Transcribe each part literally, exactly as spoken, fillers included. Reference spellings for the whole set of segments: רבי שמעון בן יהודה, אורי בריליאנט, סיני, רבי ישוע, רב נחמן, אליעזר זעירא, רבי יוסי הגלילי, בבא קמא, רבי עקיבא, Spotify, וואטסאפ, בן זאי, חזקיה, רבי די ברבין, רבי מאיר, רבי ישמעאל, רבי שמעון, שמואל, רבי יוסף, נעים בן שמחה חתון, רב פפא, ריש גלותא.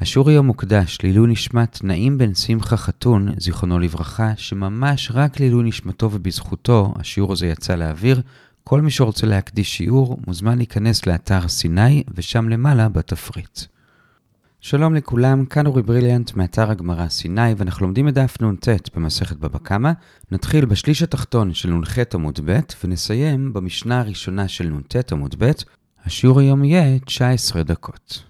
השור יום מוקדש לילוי נשמת נעים בן שמחה חתון, זיכרונו לברכה, שממש רק לילוי נשמתו ובזכותו השיעור הזה יצא לאוויר. כל מי שרוצה להקדיש שיעור מוזמן להיכנס לאתר סיני ושם למעלה בתפריט. שלום לכולם, כאן אורי בריליאנט מאתר הגמרא סיני, ואנחנו לומדים את דף נ"ט במסכת בבא קמא. נתחיל בשליש התחתון של נ"ח עמוד ב' ונסיים במשנה הראשונה של נ"ט עמוד ב'. השיעור היום יהיה תשע עשרה דקות.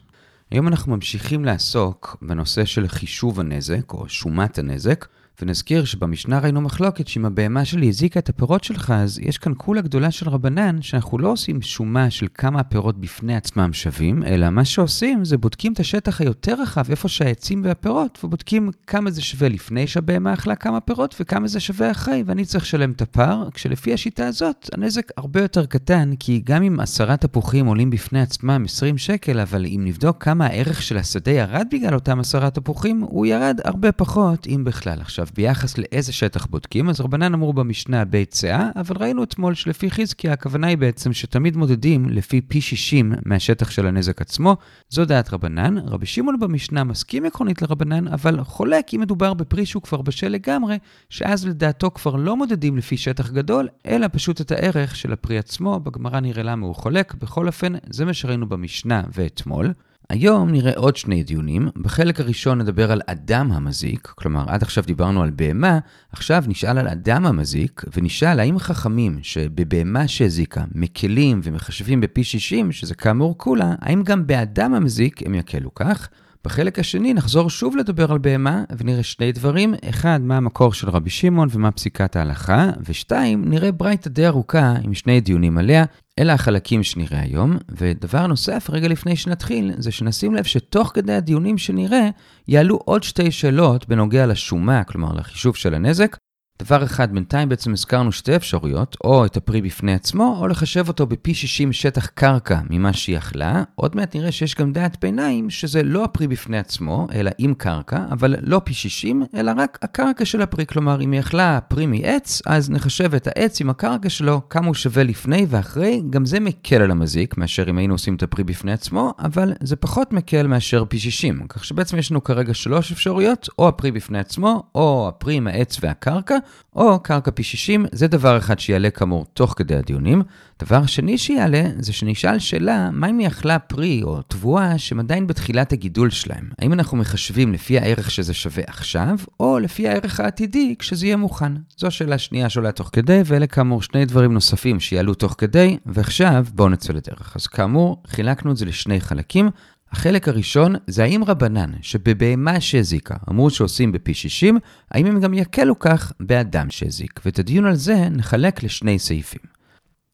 היום אנחנו ממשיכים לעסוק בנושא של חישוב הנזק או שומת הנזק, ונזכיר שבמשנה ראינו מחלוקת שאם הבהמה שלי הזיקה את הפירות שלך, אז יש כאן קולה גדולה של רבנן שאנחנו לא עושים שומה של כמה הפירות בפני עצמם שווים, אלא מה שעושים זה בודקים את השטח היותר רחב איפה שהעצים והפירות, ובודקים כמה זה שווה לפני שהבהמה אכלה כמה פירות וכמה זה שווה אחרי, ואני צריך לשלם את הפער, כשלפי השיטה הזאת הנזק הרבה יותר קטן, כי גם אם עשרה תפוחים עולים בפני עצמם עשרים שקל, אבל אם נבדוק כמה הערך של השדה ירד בגלל אותם עשרה תפוחים, הוא ירד הרבה פחות, אם בכלל. עכשיו, ביחס לאיזה שטח בודקים, אז רבנן אמרו במשנה בית צאה, אבל ראינו אתמול שלפי חזקיה, הכוונה היא בעצם שתמיד מודדים לפי פי שישים מהשטח של הנזק עצמו. זו דעת רבנן. רבי שמעון במשנה מסכים עקרונית לרבנן, אבל חולק אם מדובר בפרי שהוא כבר בשל לגמרי, שאז לדעתו כבר לא מודדים לפי שטח גדול, אלא פשוט את הערך של הפרי עצמו. בגמרא נראה למה הוא חולק, בכל אופן זה מה שראינו במשנה ואתמול. היום נראה עוד שני דיונים. בחלק הראשון נדבר על אדם המזיק, כלומר עד עכשיו דיברנו על בהמה, עכשיו נשאל על אדם המזיק, ונשאל האם חכמים שבבהמה שהזיקה מקלים ומחשבים בפי שישים, שזה כאמור כולה, האם גם באדם המזיק הם יקלו כך? בחלק השני נחזור שוב לדבר על בהמה, ונראה שני דברים. אחד, מה המקור של רבי שמעון ומה פסיקת ההלכה, ושתיים, נראה ברייתא די ארוכה עם שני דיונים עליה, אלה החלקים שנראה היום. ודבר נוסף, רגע לפני שנתחיל, זה שנשים לב שתוך כדי הדיונים שנראה, יעלו עוד שתי שאלות בנוגע לשומה, כלומר לחישוב של הנזק. דבר אחד, בינתיים בעצם הזכרנו שתי אפשרויות, או את הפרי בפני עצמו, או לחשב אותו בפי שישים שטח קרקע ממה שהיא אכלה. עוד מעט נראה שיש גם דעת ביניים, שזה לא הפרי בפני עצמו, אלא עם קרקע, אבל לא פי שישים, אלא רק הקרקע של הפרי. כלומר, אם היא אכלה פרי מעץ, אז נחשב את העץ עם הקרקע שלו, כמה הוא שווה לפני ואחרי. גם זה מקל על המזיק, מאשר אם היינו עושים את הפרי בפני עצמו, אבל זה פחות מקל מאשר פי שישים. כך שבעצם יש לנו כרגע שלוש אפשרויות, או הפרי בפני עצמו, או הפרי עם העץ והקרקע, או קרקע פי שישים. זה דבר אחד שיעלה כאמור תוך כדי הדיונים. דבר שני שיעלה זה שנשאל שאלה, מה אם היא אכלה פרי או תבואה שהם עדיין בתחילת הגידול שלהם? האם אנחנו מחשבים לפי הערך שזה שווה עכשיו, או לפי הערך העתידי כשזה יהיה מוכן? זו שאלה שנייה שעולה תוך כדי, ואלה כאמור שני דברים נוספים שיעלו תוך כדי, ועכשיו בואו נצא לדרך. אז כאמור, חילקנו את זה לשני חלקים. החלק הראשון זה האם רבנן שבבהמה שהזיקה אמרו שעושים בפי שישים, האם הם גם יקלו כך באדם שהזיק, ואת הדיון על זה נחלק לשני סעיפים.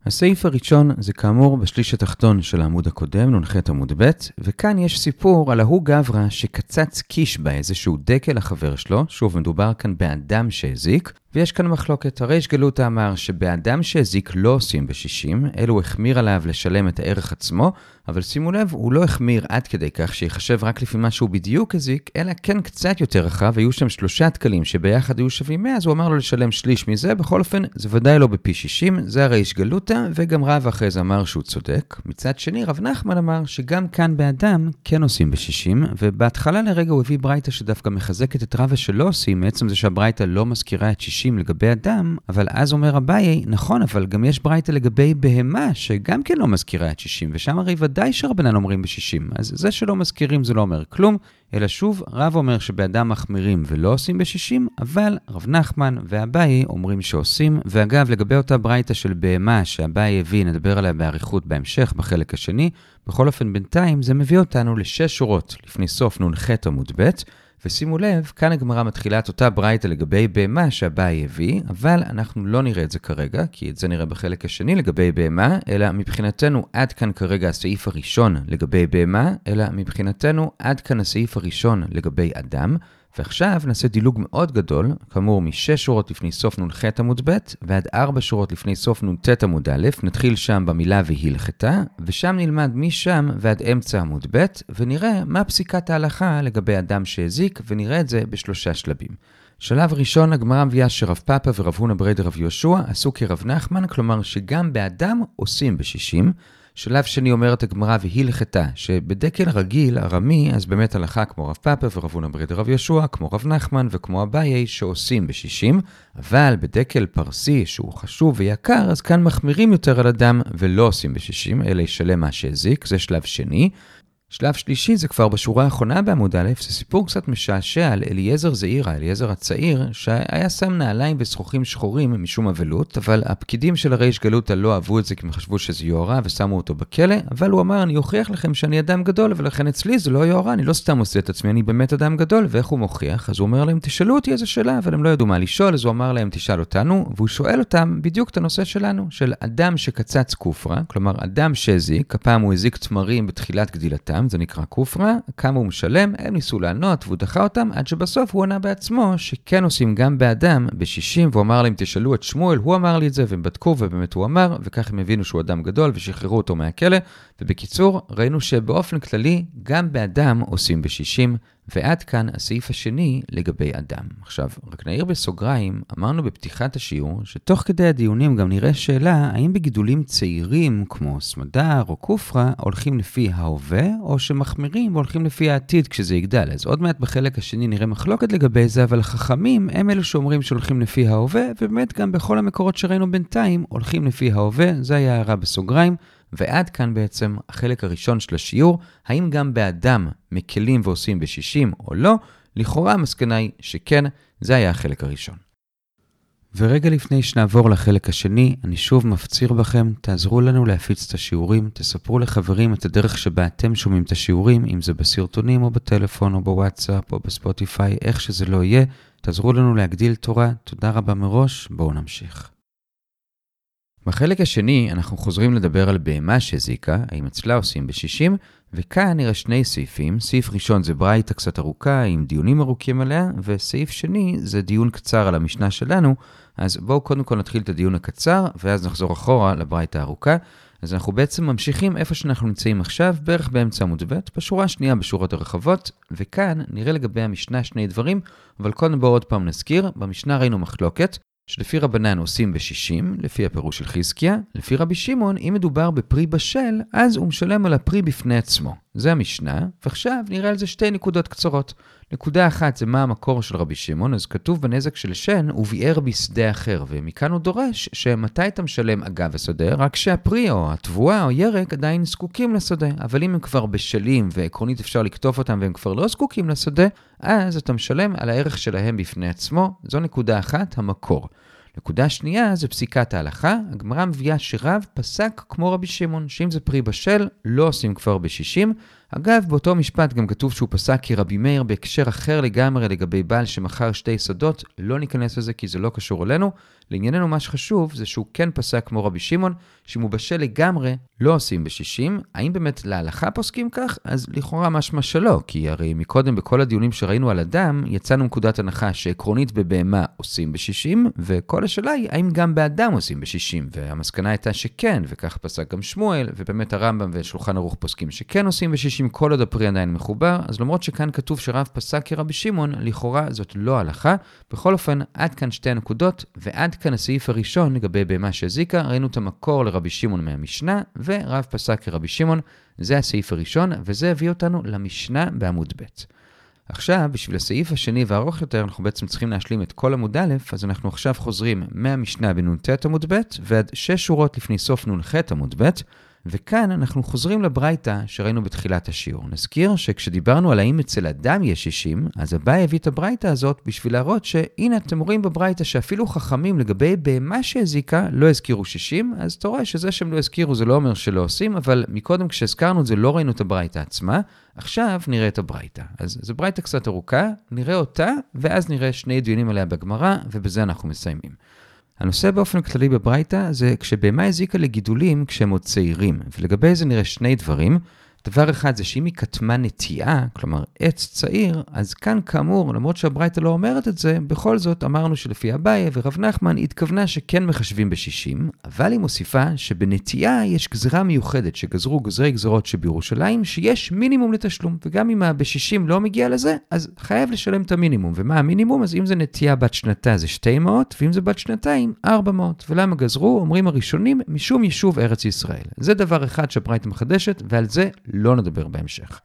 הסעיף הראשון זה כאמור בשליש התחתון של העמוד הקודם, נ"ח עמוד ב', וכאן יש סיפור על ההוא גברא שקצץ קיש באיזשהו דקל לחבר שלו, שוב מדובר כאן באדם שהזיק, ויש כאן מחלוקת. ריש גלותא אמר שבאדם שהזיק לא עושים בשישים, אלו החמיר עליו לשלם את הערך עצמו, אבל שימו לב, הוא לא החמיר עד כדי כך שיחשב רק לפי מה שהוא בדיוק הזיק, אלא כן קצת יותר רחב, היו שם שלושה תקלים שביחד היו שווים מאה, אז הוא אמר לו לשלם שליש מזה. בכל אופן, זה ודאי לא בפי שישים, זה הריש גלותא, וגם רב אחרי זה אמר שהוא צודק. מצד שני, רב נחמן אמר שגם כאן באדם כן עושים בשישים, ובהתחלה לרגע הוא הביא ברייתא שדווקא מחזקת את רבא שלא עושים, בעצם זה שהברייתא לא מזכירה את שישים לגבי אדם, אבל אז אומר אביי, נכון, אבל גם יש ברייתא לגבי בהמה שגם כן לא מזכירה את שישים, ושם הרי ודאי שרבנן אומרים בשישים, אז זה שלא מזכירים זה לא אומר כלום, אלא שוב, רב אומר שבאדם מחמירים ולא עושים בשישים, אבל רב נחמן ואביי אומרים שעושים. ואגב, לגבי אותה ברייתא של בהמה שאביי הביא, נדבר עליה באריכות בהמשך בחלק השני. בכל אופן, בינתיים זה מביא אותנו לשש שורות לפני סוף נ"ח עמוד ב', ושימו לב, כאן הגמרא מתחילה את אותה ברייתא לגבי בהמה שאביי הביא, אבל אנחנו לא נראה את זה כרגע, כי את זה נראה בחלק השני לגבי בהמה, אלא מבחינתנו עד כאן כרגע הסעיף הראשון לגבי בהמה, אלא מבחינתנו עד כאן הסעיף הראשון לגבי אדם, ועכשיו נעשה דילוג מאוד גדול, כאמור משש שורות לפני סוף נ"ח עמוד ב' ועד ארבע שורות לפני סוף נ"ט עמוד א', נתחיל שם במילה והלכתה, ושם נלמד משם ועד אמצע עמוד ב', ונראה מה פסיקת ההלכה לגבי אדם שהזיק, ונראה את זה בשלושה שלבים. שלב ראשון, הגמרא מביאה שרב פפא ורב הונא ברי דרב יהושע עשו כרב נחמן, כלומר שגם באדם עושים בשישים. שלב שני אומרת הגמרא והלכתה, שבדקל רגיל, ארמי, אז באמת הלכה כמו רב פפא ורב נברית רב ישוע, כמו רב נחמן וכמו אביי שעושים בשישים, אבל בדקל פרסי שהוא חשוב ויקר, אז כאן מחמירים יותר על אדם ולא עושים בשישים, אלא ישלם מה שהזיק, זה שלב שני. שלב שלישי זה כבר בשורה האחרונה בעמוד א', זה סיפור קצת משעשע על אליעזר זעירא, אליעזר הצעיר, שהיה שם נעליים וסחוכים שחורים משום אבלות, אבל הפקידים של ריש גלותא לא אהבו את זה כי הם חשבו שזה יוהרה ושמו אותו בכלא, אבל הוא אמר, אני אוכיח לכם שאני אדם גדול ולכן אצלי זה לא יוהרה, אני לא סתם עושה את עצמי, אני באמת אדם גדול, ואיך הוא מוכיח? אז הוא אומר להם, תשאלו אותי איזה שאלה, אבל הם לא ידעו מה לשאול, אז הוא אמר להם, תשאל אותנו, והוא שואל אותם בדיוק את הנושא שלנו, של אדם שקצץ כופרה, כלומר אדם שהזיק, הפעם הוא הזיק תמרים בתחילת גדילתה, זה נקרא כופרה, כמה הוא משלם, הם ניסו לענות והוא דחה אותם, עד שבסוף הוא ענה בעצמו שכן עושים גם באדם בשישים, והוא אמר להם תשאלו את שמואל, הוא אמר לי את זה, והם בדקו ובאמת הוא אמר, וכך הם הבינו שהוא אדם גדול ושחררו אותו מהכלא, ובקיצור ראינו שבאופן כללי גם באדם עושים בשישים, ועד כאן הסעיף השני לגבי אדם. עכשיו, רק נעיר בסוגריים, אמרנו בפתיחת השיעור, שתוך כדי הדיונים גם נראה שאלה, האם בגידולים צעירים כמו סמדר או כופרה, הולכים לפי ההווה, או שמחמירים והולכים לפי העתיד כשזה יגדל. אז עוד מעט בחלק השני נראה מחלוקת לגבי זה, אבל החכמים הם אלו שאומרים שהולכים לפי ההווה, ובאמת גם בכל המקורות שראינו בינתיים, הולכים לפי ההווה, זה היה הערה בסוגריים, ועד כאן בעצם החלק הראשון של השיעור, האם גם באדם מקלים ועושים בשישים או לא, לכאורה המסקנה היא שכן, זה היה החלק הראשון. ורגע לפני שנעבור לחלק השני, אני שוב מפציר בכם, תעזרו לנו להפיץ את השיעורים, תספרו לחברים את הדרך שבה אתם שומעים את השיעורים, אם זה בסרטונים או בטלפון או בוואטסאפ או בספוטיפיי, איך שזה לא יהיה, תעזרו לנו להגדיל תורה, תודה רבה מראש, בואו נמשיך. בחלק השני אנחנו חוזרים לדבר על בהמה שהזיקה, האם אצלה עושים בשישים, וכאן נראה שני סעיפים, סעיף ראשון זה ברייתא קצת ארוכה עם דיונים ארוכים עליה, וסעיף שני זה דיון קצר על המשנה שלנו, אז בואו קודם כל נתחיל את הדיון הקצר, ואז נחזור אחורה לברייתא הארוכה, אז אנחנו בעצם ממשיכים איפה שאנחנו נמצאים עכשיו, בערך באמצע מודבט, בשורה השנייה בשורות הרחבות, וכאן נראה לגבי המשנה שני דברים, אבל קודם בואו עוד פעם נזכיר, במשנה ראינו מחלוקת, שלפי רבנן עושים בשישים, לפי הפירוש של חזקיה, לפי רבי שמעון, אם מדובר בפרי בשל, אז הוא משלם על הפרי בפני עצמו. זה המשנה, ועכשיו נראה על זה שתי נקודות קצרות. נקודה אחת זה מה המקור של רבי שמעון, אז כתוב בנזק של שן, וביער בשדה אחר, ומכאן הוא דורש שמתי אתה משלם אגב השדה, רק שהפרי או התבואה או ירק עדיין זקוקים לשדה, אבל אם הם כבר בשלים ועקרונית אפשר לקטוף אותם והם כבר לא זקוקים לשדה, אז אתה משלם על הערך שלהם בפני עצמו, זו נקודה אחת, המקור. נקודה שנייה זה פסיקת ההלכה, הגמרא מביאה שרב פסק כמו רבי שמעון, שאם זה פרי בשל, לא עושים כבר בשישים. אגב, באותו משפט גם כתוב שהוא פסק כי רבי מאיר בהקשר אחר לגמרי לגבי בעל שמכר שתי שדות, לא ניכנס לזה כי זה לא קשור אלינו. לענייננו מה שחשוב זה שהוא כן פסק כמו רבי שמעון, שאם הוא בשל לגמרי, לא עושים בשישים. האם באמת להלכה פוסקים כך? אז לכאורה משמע שלא, כי הרי מקודם בכל הדיונים שראינו על אדם, יצאנו נקודת הנחה שעקרונית בבהמה עושים בשישים, וכל השאלה היא האם גם באדם עושים בשישים, והמסקנה הייתה שכן, וכך פסק גם שמואל, ובאמת הרמב"ם ושולחן ערוך פוסקים שכן עושים בשישים, כל עוד הפרי עדיין מחובר, אז למרות שכאן כתוב שרב פסק כרבי שמעון, לכאורה זאת לא הלכה. בכל אופן, עד כאן שתי הנקודות, ועד כאן הסעיף הראשון לגבי בהמה שהזיקה, ראינו את המקור לרבי שמעון מהמשנה, ורב פסק כרבי שמעון, זה הסעיף הראשון, וזה הביא אותנו למשנה בעמוד ב'. עכשיו, בשביל הסעיף השני והארוך יותר, אנחנו בעצם צריכים להשלים את כל עמוד א', אז אנחנו עכשיו חוזרים מהמשנה בנ"ט עמוד ב', ועד שש שורות לפני סוף נ"ח עמוד ב', וכאן אנחנו חוזרים לברייתא שראינו בתחילת השיעור. נזכיר שכשדיברנו על האם אצל אדם יש שישים, אז הבא הביא את הברייתא הזאת בשביל להראות שהנה אתם רואים בברייתא שאפילו חכמים לגבי בהמה שהזיקה לא הזכירו שישים, אז תורה שזה שהם לא הזכירו זה לא אומר שלא עושים, אבל מקודם כשהזכרנו את זה לא ראינו את הברייתא עצמה, עכשיו נראה את הברייתא. אז זו ברייתא קצת ארוכה, נראה אותה ואז נראה שני דיונים עליה בגמרא ובזה אנחנו מסיימים. הנושא באופן כללי בברייתא זה כשבהמה הזיקה לגידולים כשהם עוד צעירים, ולגבי זה נראה שני דברים. דבר אחד זה שאם היא כתמה נטייה, כלומר עץ צעיר, אז כאן כאמור, למרות שהברייתא לא אומרת את זה, בכל זאת אמרנו שלפי אביי ורב נחמן התכוונה שכן מחשבים בשישים, אבל היא מוסיפה שבנטייה יש גזרה מיוחדת שגזרו גזרי גזרות שבירושלים, שיש מינימום לתשלום, וגם אם ב-שישים לא מגיע לזה, אז חייב לשלם את המינימום. ומה המינימום? אז אם זה נטייה בת שנתה זה שתי מאות, ואם זה בת שנתיים, ארבע מאות. ולמה גזרו? אומרים הראשונים, משום יישוב ארץ ישראל. זה דבר אחד שהברייתא מחדשת, ועל זה לא נדבר בהמשך.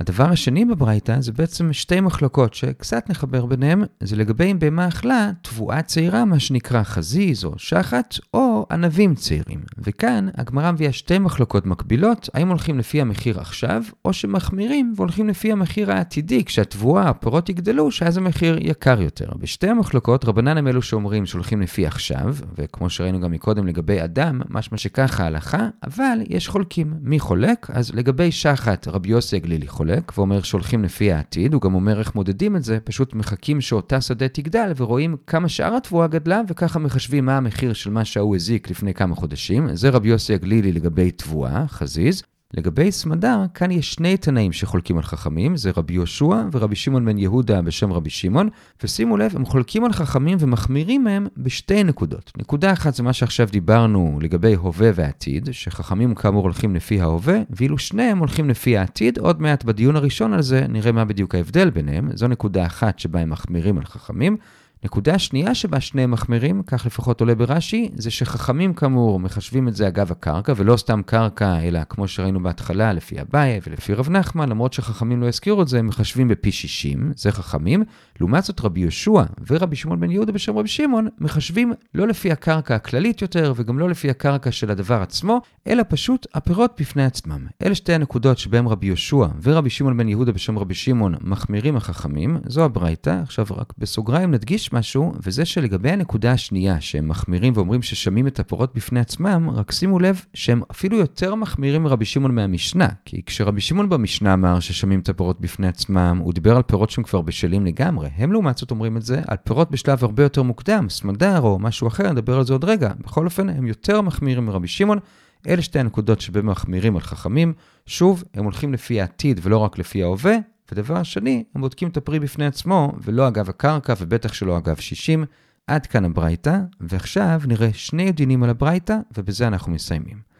הדבר השני בברייתא זה בעצם שתי מחלוקות שקצת נחבר ביניהם, זה לגבי אם בהמה אכלה תבואה צעירה, מה שנקרא חזיז או שחת, או ענבים צעירים. וכאן הגמרא מביאה שתי מחלוקות מקבילות, האם הולכים לפי המחיר עכשיו, או שמחמירים והולכים לפי המחיר העתידי, כשהתבואה, הפירות יגדלו, שאז המחיר יקר יותר. בשתי המחלוקות רבנן הם אלו שאומרים שהולכים לפי עכשיו, וכמו שראינו גם מקודם לגבי אדם, משמע שככה ההלכה, אבל יש חולקים. מי חולק? אז לגבי שחת, רבי יוסי הגלילי חולק. ואומר שהולכים לפי העתיד, הוא גם אומר איך מודדים את זה, פשוט מחכים שאותה שדה תגדל ורואים כמה שאר התבואה גדלה, וככה מחשבים מה המחיר של מה שהוא הזיק לפני כמה חודשים. זה רבי יוסי הגלילי לגבי תבואה, חזיז. לגבי סמדר, כאן יש שני תנאים שחולקים על חכמים, זה רבי יהושע ורבי שמעון בן יהודה בשם רבי שמעון, ושימו לב, הם חולקים על חכמים ומחמירים מהם בשתי נקודות. נקודה אחת זה מה שעכשיו דיברנו לגבי הווה ועתיד, שחכמים כאמור הולכים לפי ההווה, ואילו שניהם הולכים לפי העתיד, עוד מעט בדיון הראשון על זה נראה מה בדיוק ההבדל ביניהם, זו נקודה אחת שבה הם מחמירים על חכמים, נקודה שנייה שבה שניהם מחמירים, כך לפחות עולה ברש"י, זה שחכמים כאמור מחשבים את זה אגב הקרקע, ולא סתם קרקע, אלא כמו שראינו בהתחלה, לפי אביי ולפי רב נחמן, למרות שחכמים לא הזכירו את זה, הם מחשבים בפי שישים, זה חכמים. לעומת זאת רבי ישוע ורבי שמעון בן יהודה בשם רבי שמעון, מחשבים לא לפי הקרקע הכללית יותר, וגם לא לפי הקרקע של הדבר עצמו, אלא פשוט הפירות בפני עצמם. אלה שתי הנקודות שבהם רבי ישוע ורבי שמעון בן יהודה בשם רבי שמעון מחמירים החכמים, זו הברייתא. עכשיו רק בסוגריים נדגיש משהו, וזה שלגבי הנקודה השנייה שהם מחמירים ואומרים ששמים את הפירות בפני עצמם, רק שימו לב שהם אפילו יותר מחמירים מרבי שמעון מהמשנה, כי כשרבי שמעון במשנה אמר ששמים את הפירות בפני עצמם, הוא דיבר על פירות שהם כבר בשלים לגמרי. הם לעומת זאת אומרים את זה על פירות בשלב הרבה יותר מוקדם, סמדר או משהו אחר, נדבר על זה עוד רגע. בכל אופן, הם יותר מחמירים מרבי שמעון. אלה שתי הנקודות שבהם מחמירים על חכמים. שוב, הם הולכים לפי העתיד ולא רק לפי ההווה. ודבר שני, הם בודקים את הפרי בפני עצמו, ולא אגב הקרקע, ובטח שלא אגב שישים. עד כאן הברייתא, ועכשיו נראה שני דיונים על הברייתא, ובזה אנחנו מסיימים.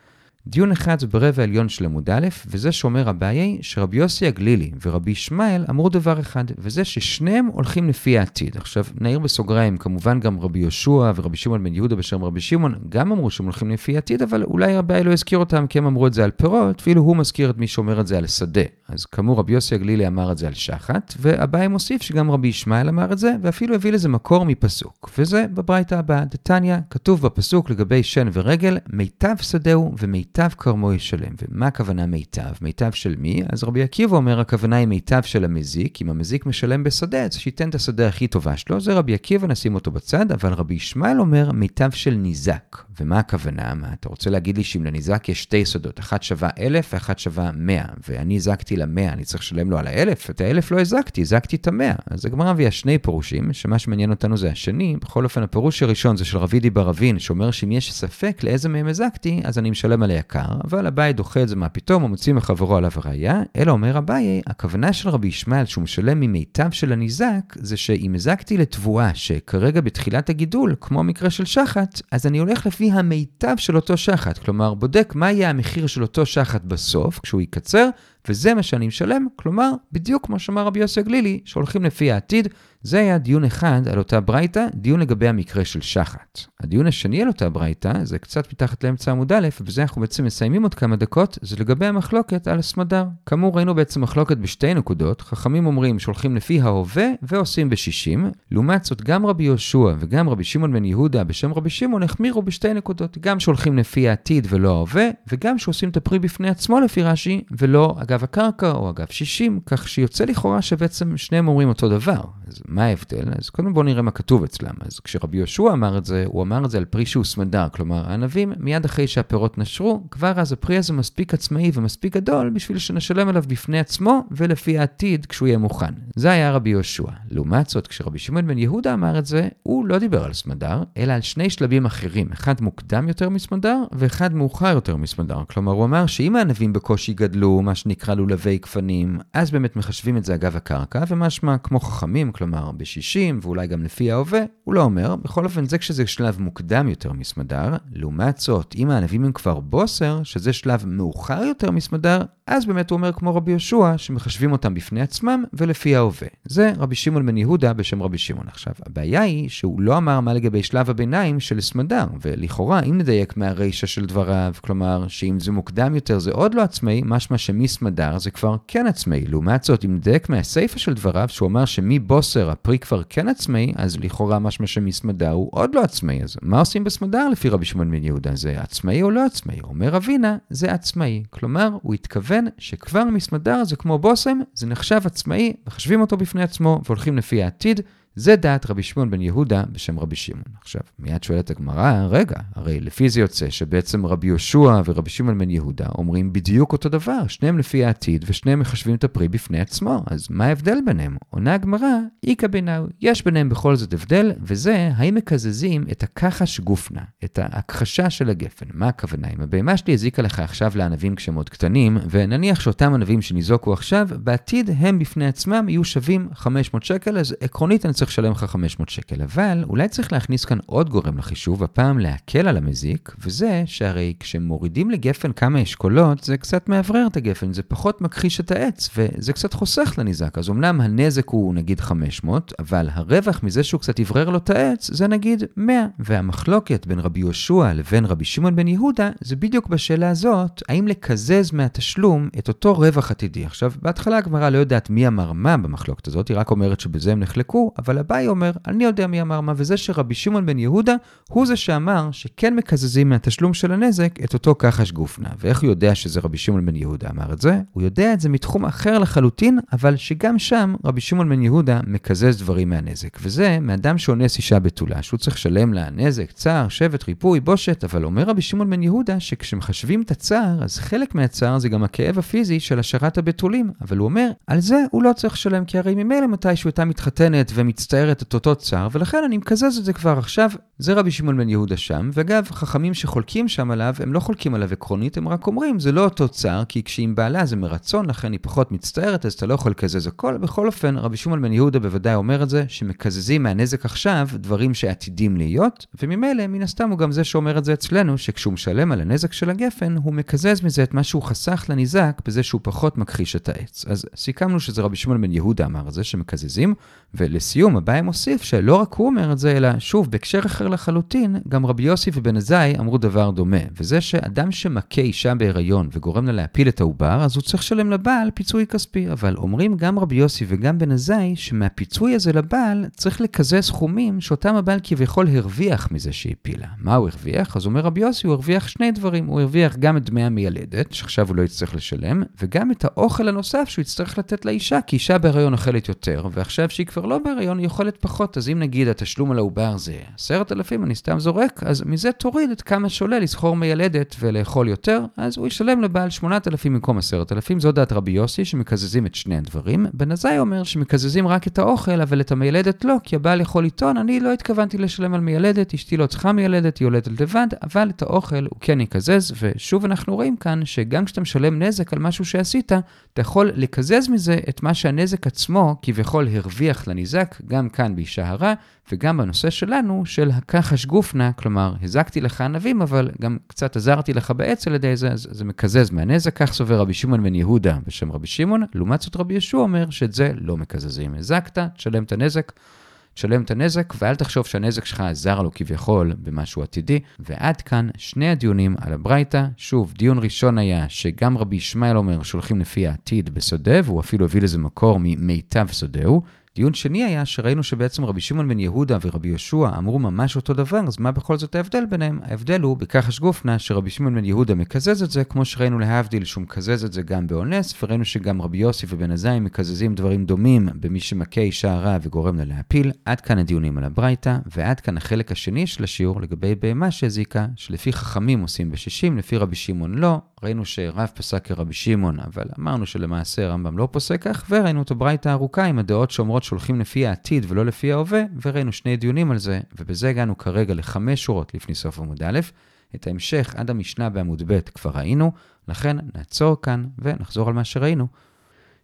דיון אחד זה ברבע עליון של עמוד א', וזה שאומר אביי שרבי יוסי הגלילי ורבי ישמעאל אמרו דבר אחד, וזה ששניהם הולכים לפי העתיד. עכשיו, נעיר בסוגריים, כמובן גם רבי יהושע ורבי שמעון בן יהודה בשם רבי שמעון, גם אמרו שהם הולכים לפי העתיד, אבל אולי אביי לא הזכיר אותם כי הם אמרו את זה על פירות, ואילו הוא מזכיר את מי שאומר את זה על שדה. אז כאמור רבי יוסי הגלילי אמר את זה על שחת, ואביי מוסיף שגם רבי ישמעאל אמר את זה, ואפילו הביא לזה מקור מפסוק. וזה בברייתא הבאה, דתניא, כתוב בפסוק לגבי שן ורגל, מיטב שדהו ומיטב מיטב קרמו ישלם. ומה הכוונה מיטב? מיטב של מי? אז רבי עקיבא אומר, הכוונה היא מיטב של המזיק. אם המזיק משלם בשדה, אז שייתן את השדה הכי טובה שלו. זה רבי עקיבא, נשים אותו בצד, אבל רבי ישמעאל אומר, מיטב של ניזק. ומה הכוונה? מה? אתה רוצה להגיד לי שאם לניזק יש שתי שדות, אחת שווה אלף ואחת שווה מאה, ואני זקתי למאה, אני צריך לשלם לו על האלף, את האלף לא הזקתי, זקתי את המאה. אז הגמרא מביאה שני פירושים, שמה שמעניין אותנו זה השני. בכל אופן, הפירוש הראשון זה של רבי די ברבין, שאומר שאם יש ספק לאיזה מהם הזקתי, אז אני משלם על היקר, אבל אביי דוחה את זה מה פתאום, הוא מוציא מחברו עליו הראייה, אלא אומר אביי, הכוונה של רבי ישמעאל שהוא משלם ממיטב של הניזק, זה שאם הזקתי לתבואה שכרגע בתחילת הגידול, כמו המקרה של שחת, אז אני הולך לפי המיטב של אותו שחת, כלומר בודק מה יהיה המחיר של אותו שחת בסוף, כשהוא יקצר, וזה מה שאני משלם, כלומר בדיוק כמו שאמר רבי יוסי הגלילי, שהולכים לפי העתיד. זה היה דיון אחד על אותה ברייתא, דיון לגבי המקרה של שחת. הדיון השני על אותה ברייתא, זה קצת מתחת לאמצע עמוד א', ובזה אנחנו בעצם מסיימים עוד כמה דקות, זה לגבי המחלוקת על הסמדר. כאמור ראינו בעצם מחלוקת בשתי נקודות, חכמים אומרים שהולכים לפי ההווה ועושים בשישים, לעומת זאת גם רבי יהושע וגם רבי שמעון בן יהודה בשם רבי שמעון החמירו בשתי נקודות, גם שהולכים לפי העתיד ולא ההווה, וגם שעושים את הפרי בפני עצמו לפי רש"י, ולא אגב אגב הקרקע או אגב שישים, כך שיוצא לכאורה שבעצם שניהם אומרים אותו דבר. אז מה ההבדל? אז קודם בואו נראה מה כתוב אצלם. אז כשרבי יהושע אמר את זה, הוא אמר את זה על פרי שהוא סמדר, כלומר הענבים, מיד אחרי שהפירות נשרו, כבר אז הפרי הזה מספיק עצמאי ומספיק גדול, בשביל שנשלם עליו בפני עצמו ולפי העתיד כשהוא יהיה מוכן. זה היה רבי יהושע. לעומת זאת, כשרבי שמעון בן יהודה אמר את זה, הוא לא דיבר על סמדר, אלא על שני שלבים אחרים, אחד מוקדם יותר מסמדר, ואחד מאוחר יותר מסמדר. כלומר, הוא אמר שאם הענבים בקושי גדלו, מה שנקרא לולבי כפנים, אז באמת מחשבים את זה אגב הקרקע, ומשמע כמו חכמים, כלומר ב-שישים, ואולי גם לפי ההווה, הוא לא אומר, בכל אופן זה כשזה שלב מוקדם יותר מסמדר, לעומת זאת, אם הענבים הם כבר בוסר, שזה שלב מאוחר יותר מסמדר, אז באמת הוא אומר כמו רבי ישוע, שמחשבים אותם בפני עצמם ולפי ההווה. זה רבי שמעון בן יהודה בשם רבי שמעון. עכשיו, הבעיה היא שהוא לא אמר מה לגבי שלב הביניים של סמדר, ולכאורה, אם נדייק מהרישה של דבריו, כלומר, שאם זה מוקדם יותר זה עוד לא עצמאי, משמע שמסמדר זה כבר כן עצמאי. לעומת זאת, אם נדייק מהסיפה של דבריו, שהוא אמר שמבוסר הפרי כבר כן עצמאי, אז לכאורה משמע שמסמדר הוא עוד לא עצמאי. אז מה עושים בסמדר לפי רבי שמעון בן יהודה? זה עצמאי או לא עצמאי? אומר אבינה, זה עצמאי. כלומר, הוא התכוון שכבר מסמדר זה כמו בוסם, זה נחשב עצמאי, מחשבים אותו בפני עצמו והולכים לפי העתיד. זה דעת רבי שמעון בן יהודה בשם רבי שמעון. עכשיו, מיד שואלת הגמרא, רגע, הרי לפי זה יוצא שבעצם רבי יהושע ורבי שמעון בן יהודה אומרים בדיוק אותו דבר, שניהם לפי העתיד ושניהם מחשבים את הפרי בפני עצמו, אז מה ההבדל ביניהם? עונה הגמרא, איכא ביניהו, יש ביניהם בכל זאת הבדל, וזה האם מקזזים את הכחש גופנה, את ההכחשה של הגפן. מה הכוונה? אם הבהמה שלי הזיקה לך עכשיו לענבים כשהם עוד קטנים, ונניח שאותם ענבים שניזוקו עכשיו, בעתיד הם בפני עצמם יהיו שווים חמש מאות שקל, אז עקרונית אני צריך לשלם לך חמש מאות שקל, אבל אולי צריך להכניס כאן עוד גורם לחישוב, הפעם להקל על המזיק, וזה שהרי כשמורידים לגפן כמה אשכולות, זה קצת מעברר את הגפן, זה פחות מכחיש את העץ, וזה קצת חוסך לנזק, אז אמנם הנזק הוא נגיד חמש מאות, אבל הרווח מזה שהוא קצת יברר לו את העץ, זה נגיד מאה, והמחלוקת בין רבי יהושע לבין רבי שמעון בן יהודה, זה בדיוק בשאלה הזאת, האם לקזז מהתשלום את אותו רווח עתידי. עכשיו, בהתחלה הגמרא לא יודעת מי אמר מה במחלוקת הזאת, היא רק אומרת שבזה הם נחלקו, אבל אבל הבאי אומר, אני יודע מי אמר מה, וזה שרבי שמעון בן יהודה הוא זה שאמר שכן מקזזים מהתשלום של הנזק את אותו כחש גופנה. ואיך הוא יודע שזה רבי שמעון בן יהודה אמר את זה? הוא יודע את זה מתחום אחר לחלוטין, אבל שגם שם רבי שמעון בן יהודה מקזז דברים מהנזק. וזה מאדם שאונס אישה בתולה, שהוא צריך שלם לה נזק, צער, שבט, ריפוי, בושת, אבל אומר רבי שמעון בן יהודה שכשמחשבים את הצער, אז חלק מהצער זה גם הכאב הפיזי של השרת הבתולים, אבל הוא אומר, על זה הוא לא צריך שלם, כי הרי ממילא מתי שהוא הייתה מתחתנת ומצטערת את אותו צער, ולכן אני מקזז את זה כבר עכשיו. זה רבי שמעון בן יהודה שם, ואגב, חכמים שחולקים שם עליו, הם לא חולקים עליו עקרונית, הם רק אומרים, זה לא אותו צער, כי כשאם בעלה זה מרצון, לכן היא פחות מצטערת, אז אתה לא יכול לקזז הכל. בכל אופן, רבי שמעון בן יהודה בוודאי אומר את זה, שמקזזים מהנזק עכשיו דברים שעתידים להיות, וממילא, מן הסתם הוא גם זה שאומר את זה אצלנו, שכשהוא משלם על הנזק של הגפן, הוא מקזז מזה את מה שהוא חסך לנזק, בזה שהוא פחות מכחיש את העץ. אז סיכמנו שזה רבי שמעון בן יהודה אמר את זה, שמקזזים, ולסיום, הבא מוסיף שלא רק הוא אומר את זה, אלא שוב, בהקשר אחר לחלוטין, גם רבי יוסי ובן זאי אמרו דבר דומה, וזה שאדם שמכה אישה בהיריון וגורם לה להפיל את העובר, אז הוא צריך שלם לבעל פיצוי כספי, אבל אומרים גם רבי יוסי וגם בן זאי, שמהפיצוי הזה לבעל צריך לקזז סכומים שאותם הבעל כביכול הרוויח מזה שהפילה. מה הוא הרוויח? אז אומר רבי יוסי, הוא הרוויח שני דברים, הוא הרוויח גם את דמי המילדת, שעכשיו הוא לא יצטרך לשלם, וגם את האוכל הנוסף שהוא יצטרך לתת לאישה, כי אישה בהיריון אוכלת יותר, ועכשיו שהיא כבר לא בהיריון יכולת פחות, אז אם נגיד התשלום על העובר זה עשרת אלפים, אני סתם זורק, אז מזה תוריד את כמה שעולה לסחור מילדת ולאכול יותר, אז הוא ישלם לבעל שמונת אלפים במקום עשרת אלפים, זו דעת רבי יוסי שמקזזים את שני הדברים, בן זאי אומר שמקזזים רק את האוכל, אבל את המילדת לא, כי הבעל יכול לטעון, אני לא התכוונתי לשלם על מילדת, אשתי לא צריכה מילדת, היא יולדת לבד, אבל את האוכל הוא כן יקזז, ושוב אנחנו רואים כאן שגם כשאתה משלם נזק על משהו שעשית, אתה יכול לקזז מזה את מה שהנזק עצמו כביכול הרוויח לנזק, גם כאן באישה הרע, וגם בנושא שלנו, של הכחש גופנה, כלומר, הזקתי לך ענבים, אבל גם קצת עזרתי לך בעץ על ידי זה, אז זה מקזז מהנזק, כך סובר רבי שמעון בן יהודה בשם רבי שמעון, לעומת זאת רבי ישוע אומר שאת זה לא מקזזים. הזקת, תשלם את הנזק, תשלם את הנזק, ואל תחשוב שהנזק שלך עזר לו כביכול במשהו עתידי, ועד כאן שני הדיונים על הברייתא. שוב, דיון ראשון היה שגם רבי ישמעאל אומר שהולכים לפי העתיד בסודו, הוא אפילו הביא לזה מקור ממיטב סודו, דיון שני היה שראינו שבעצם רבי שמעון בן יהודה ורבי ישוע אמרו ממש אותו דבר, אז מה בכל זאת ההבדל ביניהם? ההבדל הוא בכחש גופנה שרבי שמעון בן יהודה מקזז את זה, כמו שראינו להבדיל שהוא מקזז את זה גם באונס, וראינו שגם רבי יוסף ובן זאי מקזזים דברים דומים במי שמכה אישה רעה וגורם לה להפיל. עד כאן הדיונים על הברייתא, ועד כאן החלק השני של השיעור לגבי בהמה שהזיקה, שלפי חכמים עושים בשישים, לפי רבי שמעון לא. ראינו שרב פסק כרבי שמעון, אבל אמרנו שלמעשה הרמב"ם לא פוסק כך, וראינו את הברייתא הארוכה עם הדעות שאומרות שהולכים לפי העתיד ולא לפי ההווה, וראינו שני דיונים על זה, ובזה הגענו כרגע לחמש שורות לפני סוף עמוד א', את ההמשך עד המשנה בעמוד ב' כבר ראינו, לכן נעצור כאן ונחזור על מה שראינו.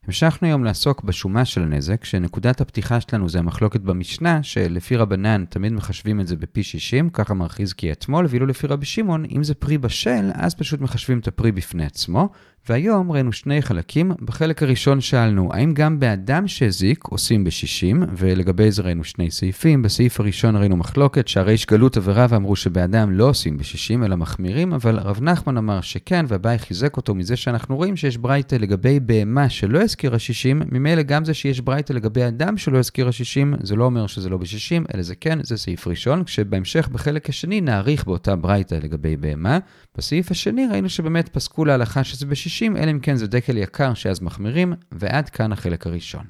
המשכנו היום לעסוק בשומה של הנזק, שנקודת הפתיחה שלנו זה המחלוקת במשנה, שלפי רבנן תמיד מחשבים את זה בפי שישים, ככה אמר חזקיה אתמול, ואילו לפי רבי שמעון, אם זה פרי בשל, אז פשוט מחשבים את הפרי בפני עצמו, והיום ראינו שני חלקים. בחלק הראשון שאלנו, האם גם באדם שהזיק עושים בשישים, ולגבי זה ראינו שני סעיפים. בסעיף הראשון ראינו מחלוקת שהריש גלותא ורב אמרו שבאדם לא עושים בשישים, אלא מחמירים, אבל רב נחמן אמר שכן, והבאי חיזק אותו מזה שאנחנו רואים שיש ברייתא לגבי בהמה שלא הזכירה שישים, ממילא גם זה שיש ברייתא לגבי אדם שלא הזכירה שישים, זה לא אומר שזה לא בשישים, אלא זה כן, זה סעיף ראשון, כשבהמשך בחלק השני נעריך באותה ברייתא לגבי בהמה. בסעיף השני ראינו שבאמת פסקו להלכה שזה בשישים, אלא אם כן זה דקל יקר שאז מחמירים, ועד כאן החלק הראשון.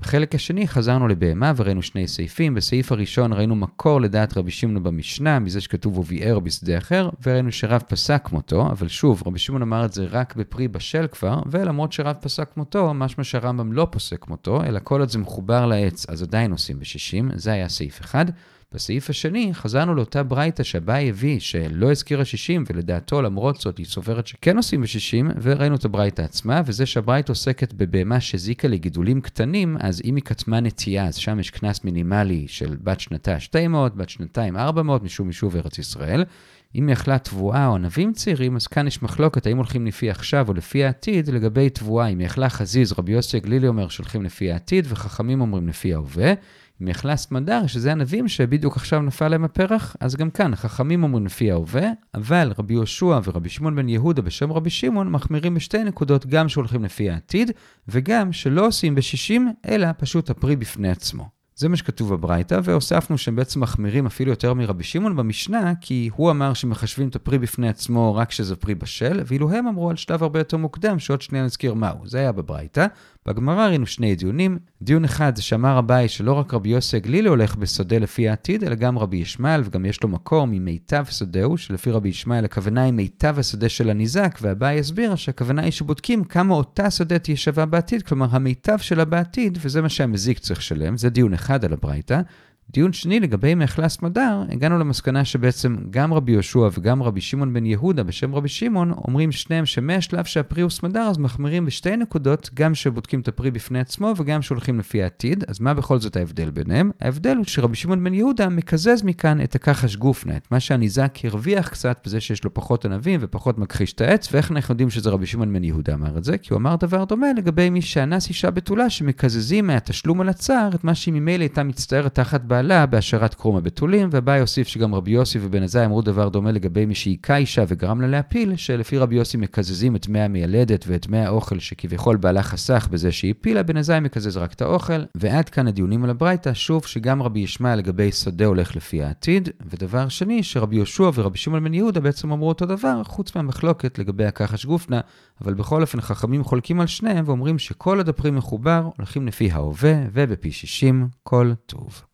בחלק השני חזרנו לבהמה וראינו שני סעיפים. בסעיף הראשון ראינו מקור לדעת רבי שמעון במשנה, מזה שכתוב וביער בשדה אחר, וראינו שרב פסק כמותו, אבל שוב, רבי שמעון אמר את זה רק בפרי בשל כבר, ולמרות שרב פסק כמותו, משמע שהרמב"ם לא פוסק כמותו, אלא כל עוד זה מחובר לעץ, אז עדיין עושים בשישים, זה היה סעיף אחד. בסעיף השני חזרנו לאותה ברייתא שבה הביא שלא הזכירה שישים, ולדעתו למרות זאת היא סוברת שכן עושים בשישים, וראינו את הברייתא עצמה, וזה שהברייתא עוסקת בבהמה שזיקה לגידולים קטנים, אז אם היא קטמה נטייה, אז שם יש קנס מינימלי של בת שנתה שתיים מאות, בת שנתיים ארבע מאות, משום יישוב ארץ ישראל. אם היא אכלה תבואה או ענבים צעירים, אז כאן יש מחלוקת האם הולכים לפי עכשיו או לפי העתיד. לגבי תבואה, אם היא אכלה חזיז, רבי יוסי הגלילי אומר שהולכים לפי העתיד, וחכמים אומרים לפי ההווה. אם היא אכלה סמדר, שזה ענבים שבדיוק עכשיו נפל להם הפרח, אז גם כאן חכמים אומרים לפי ההווה, אבל רבי יהושע ורבי שמעון בן יהודה בשם רבי שמעון מחמירים בשתי נקודות, גם שהולכים לפי העתיד, וגם שלא עושים בשישים, אלא פשוט הפרי בפני עצמו. זה מה שכתוב בברייתא, והוספנו שהם בעצם מחמירים אפילו יותר מרבי שמעון במשנה, כי הוא אמר שמחשבים את הפרי בפני עצמו רק שזה פרי בשל, ואילו הם אמרו על שלב הרבה יותר מוקדם, שעוד שנייה נזכיר מהו. זה היה בברייתא. בגמרא ראינו שני דיונים. דיון אחד זה שאמר הבאי שלא רק רבי יוסי הגלילי הולך בשדה לפי העתיד, אלא גם רבי ישמעאל, וגם יש לו מקור ממיטב שדהו, שלפי רבי ישמעאל הכוונה היא מיטב השדה של הניזק, והבאי הסביר שהכוונה היא שבודקים כמה אותה שדה תהיה שווה בעתיד, כלומר המיטב שלה בעתיד, וזה מה שהמזיק צריך שלם. זה דיון אחד על הברייתא. דיון שני לגבי מאכלס מדר, הגענו למסקנה שבעצם גם רבי יהושע וגם רבי שמעון בן יהודה בשם רבי שמעון אומרים שניהם שמהשלב שהפרי הוא סמדר, אז מחמירים בשתי נקודות, גם שבודקים את הפרי בפני עצמו וגם שהולכים לפי העתיד. אז מה בכל זאת ההבדל ביניהם? ההבדל הוא שרבי שמעון בן יהודה מקזז מכאן את הכחש גופנה, את מה שהניזק הרוויח קצת בזה שיש לו פחות ענבים ופחות מכחיש את העץ. ואיך אנחנו יודעים שזה רבי שמעון בן יהודה אמר את זה? כי הוא אמר דבר דומה לגבי מי שאנס אישה בתולה, שמקזזים מהתשלום על הצער את מה שהיא ממילא הייתה מצטערת תחת בעלה בהשארת קרום הבתולים, ובא יוסיף שגם רבי יוסי ובן זאי אמרו דבר דומה לגבי מי שהיכה אישה וגרם לה להפיל, שלפי רבי יוסי מקזזים את מי המילדת ואת מי האוכל שכביכול בעלה חסך בזה שהיא פילה, בן זאי מקזז רק את האוכל. ועד כאן הדיונים על הברייתא, שוב שגם רבי ישמעאל לגבי שדה הולך לפי העתיד, ודבר שני שרבי יהושע ורבי שמעון בן יהודה בעצם אמרו אותו דבר, חוץ מהמחלוקת לגבי הכחש גופנה, אבל בכל אופן חכמים חולקים על שניהם ואומרים שכל הדפרים מחובר הולכים לפי ההווה ובפי שישים. כל טוב.